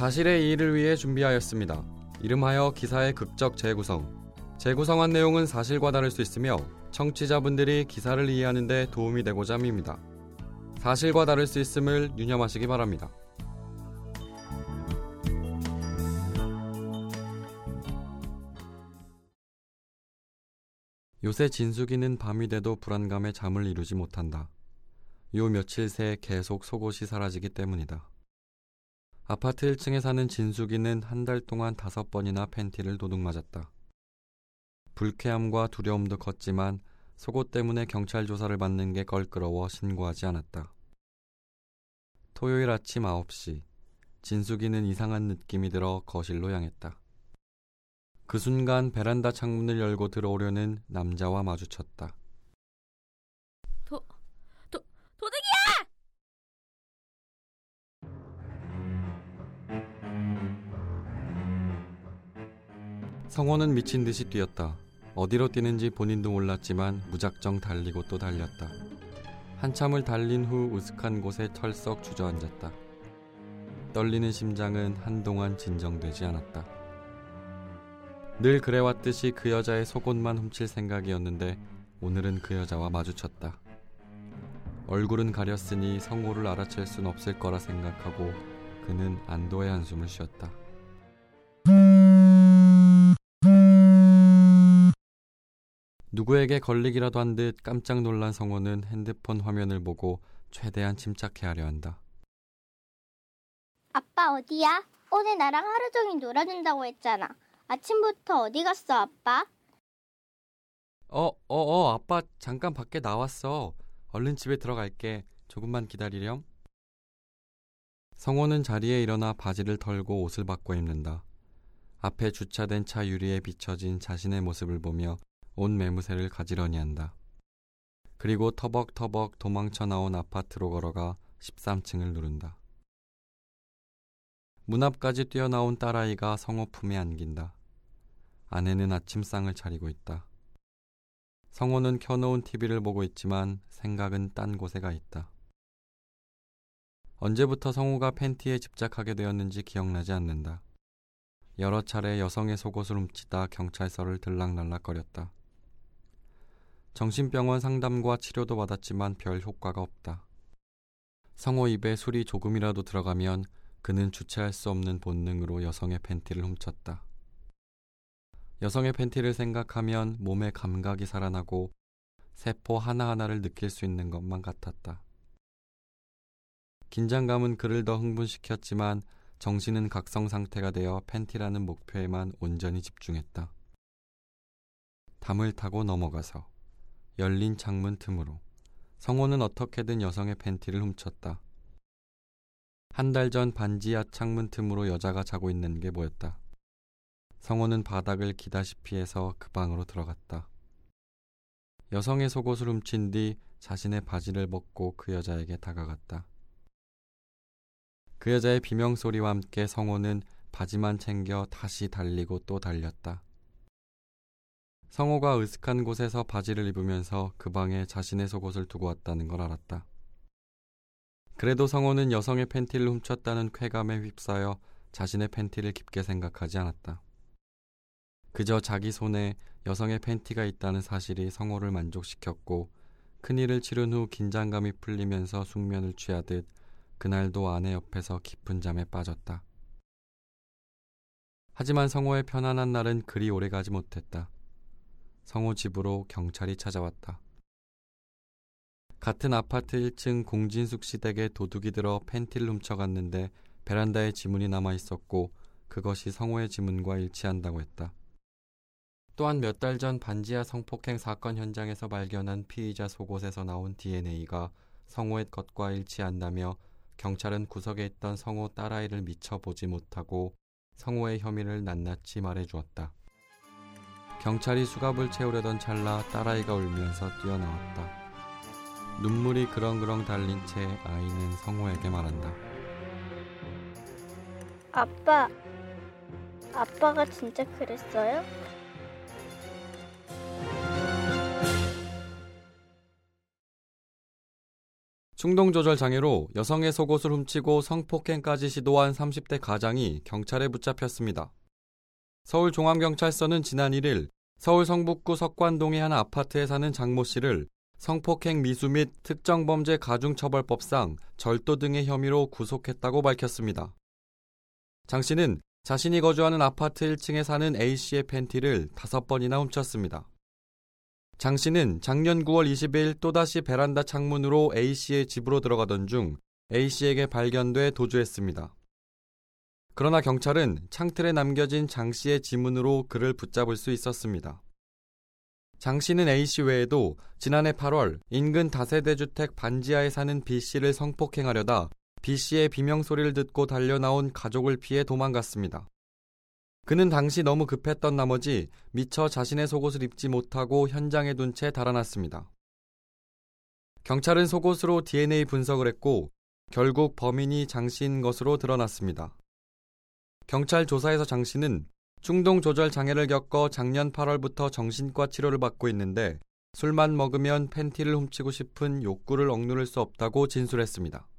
사실의 이의를 위해 준비하였습니다. 이름하여 기사의 극적 재구성. 재구성한 내용은 사실과 다를 수 있으며 청취자분들이 기사를 이해하는 데 도움이 되고자 합니다. 사실과 다를 수 있음을 유념하시기 바랍니다. 요새 진숙이는 밤이 돼도 불안감에 잠을 이루지 못한다. 요 며칠 새 계속 속옷이 사라지기 때문이다. 아파트 1층에 사는 진숙이는 한 달 동안 5번이나 팬티를 도둑맞았다. 불쾌함과 두려움도 컸지만 속옷 때문에 경찰 조사를 받는 게 껄끄러워 신고하지 않았다. 토요일 아침 9시, 진숙이는 이상한 느낌이 들어 거실로 향했다. 그 순간 베란다 창문을 열고 들어오려는 남자와 마주쳤다. 도둑이야! 성호는 미친 듯이 뛰었다. 어디로 뛰는지 본인도 몰랐지만 무작정 달리고 또 달렸다. 한참을 달린 후 으슥한 곳에 철썩 주저앉았다. 떨리는 심장은 한동안 진정되지 않았다. 늘 그래왔듯이 그 여자의 속옷만 훔칠 생각이었는데 오늘은 그 여자와 마주쳤다. 얼굴은 가렸으니 성호를 알아챌 순 없을 거라 생각하고 그는 안도의 한숨을 쉬었다. 누구에게 걸리기라도 한 듯 깜짝 놀란 성호는 핸드폰 화면을 보고 최대한 침착해하려 한다. 아빠 어디야? 오늘 나랑 하루 종일 놀아준다고 했잖아. 아침부터 어디 갔어, 아빠? 아빠 잠깐 밖에 나왔어. 얼른 집에 들어갈게. 조금만 기다리렴. 성호는 자리에 일어나 바지를 털고 옷을 바꿔 입는다. 앞에 주차된 차 유리에 비춰진 자신의 모습을 보며 온 매무새를 가지런히 한다. 그리고 터벅터벅 도망쳐 나온 아파트로 걸어가 13층을 누른다. 문 앞까지 뛰어나온 딸아이가 성호 품에 안긴다. 아내는 아침상을 차리고 있다. 성호는 켜놓은 TV를 보고 있지만 생각은 딴 곳에 가 있다. 언제부터 성호가 팬티에 집착하게 되었는지 기억나지 않는다. 여러 차례 여성의 속옷을 훔치다 경찰서를 들락날락거렸다. 정신병원 상담과 치료도 받았지만 별 효과가 없다. 성호 입에 술이 조금이라도 들어가면 그는 주체할 수 없는 본능으로 여성의 팬티를 훔쳤다. 여성의 팬티를 생각하면 몸의 감각이 살아나고 세포 하나하나를 느낄 수 있는 것만 같았다. 긴장감은 그를 더 흥분시켰지만 정신은 각성 상태가 되어 팬티라는 목표에만 온전히 집중했다. 담을 타고 넘어가서 열린 창문 틈으로 성호는 어떻게든 여성의 팬티를 훔쳤다. 한 달 전 반지 앞 창문 틈으로 여자가 자고 있는 게 보였다. 성호는 바닥을 기다시피 해서 그 방으로 들어갔다. 여성의 속옷을 훔친 뒤 자신의 바지를 벗고 그 여자에게 다가갔다. 그 여자의 비명소리와 함께 성호는 바지만 챙겨 다시 달리고 또 달렸다. 성호가 으슥한 곳에서 바지를 입으면서 그 방에 자신의 속옷을 두고 왔다는 걸 알았다. 그래도 성호는 여성의 팬티를 훔쳤다는 쾌감에 휩싸여 자신의 팬티를 깊게 생각하지 않았다. 그저 자기 손에 여성의 팬티가 있다는 사실이 성호를 만족시켰고 큰일을 치른 후 긴장감이 풀리면서 숙면을 취하듯 그날도 아내 옆에서 깊은 잠에 빠졌다. 하지만 성호의 편안한 날은 그리 오래가지 못했다. 성호 집으로 경찰이 찾아왔다. 같은 아파트 1층 공진숙 씨 댁에 도둑이 들어 팬티를 훔쳐갔는데 베란다에 지문이 남아있었고 그것이 성호의 지문과 일치한다고 했다. 또한 몇 달 전 반지하 성폭행 사건 현장에서 발견한 피의자 속옷에서 나온 DNA가 성호의 것과 일치한다며 경찰은 구석에 있던 성호 딸아이를 미처 보지 못하고 성호의 혐의를 낱낱이 말해주었다. 경찰이 수갑을 채우려던 찰나 딸아이가 울면서 뛰어나왔다. 눈물이 그렁그렁 달린 채 아이는 성호에게 말한다. 아빠가 진짜 그랬어요? 충동조절 장애로 여성의 속옷을 훔치고 성폭행까지 시도한 30대 가장이 경찰에 붙잡혔습니다. 서울종합경찰서는 지난 1일 서울 성북구 석관동의 한 아파트에 사는 장모 씨를 성폭행 미수 및 특정범죄 가중처벌법상 절도 등의 혐의로 구속했다고 밝혔습니다. 장 씨는 자신이 거주하는 아파트 1층에 사는 A씨의 팬티를 5번이나 훔쳤습니다. 장 씨는 작년 9월 20일 또다시 베란다 창문으로 A씨의 집으로 들어가던 중 A씨에게 발견돼 도주했습니다. 그러나 경찰은 창틀에 남겨진 장 씨의 지문으로 그를 붙잡을 수 있었습니다. 장 씨는 A씨 외에도 지난해 8월 인근 다세대주택 반지하에 사는 B씨를 성폭행하려다 B씨의 비명소리를 듣고 달려나온 가족을 피해 도망갔습니다. 그는 당시 너무 급했던 나머지 미처 자신의 속옷을 입지 못하고 현장에 둔 채 달아났습니다. 경찰은 속옷으로 DNA 분석을 했고 결국 범인이 장 씨인 것으로 드러났습니다. 경찰 조사에서 장 씨는 충동조절 장애를 겪어 작년 8월부터 정신과 치료를 받고 있는데 술만 먹으면 팬티를 훔치고 싶은 욕구를 억누를 수 없다고 진술했습니다.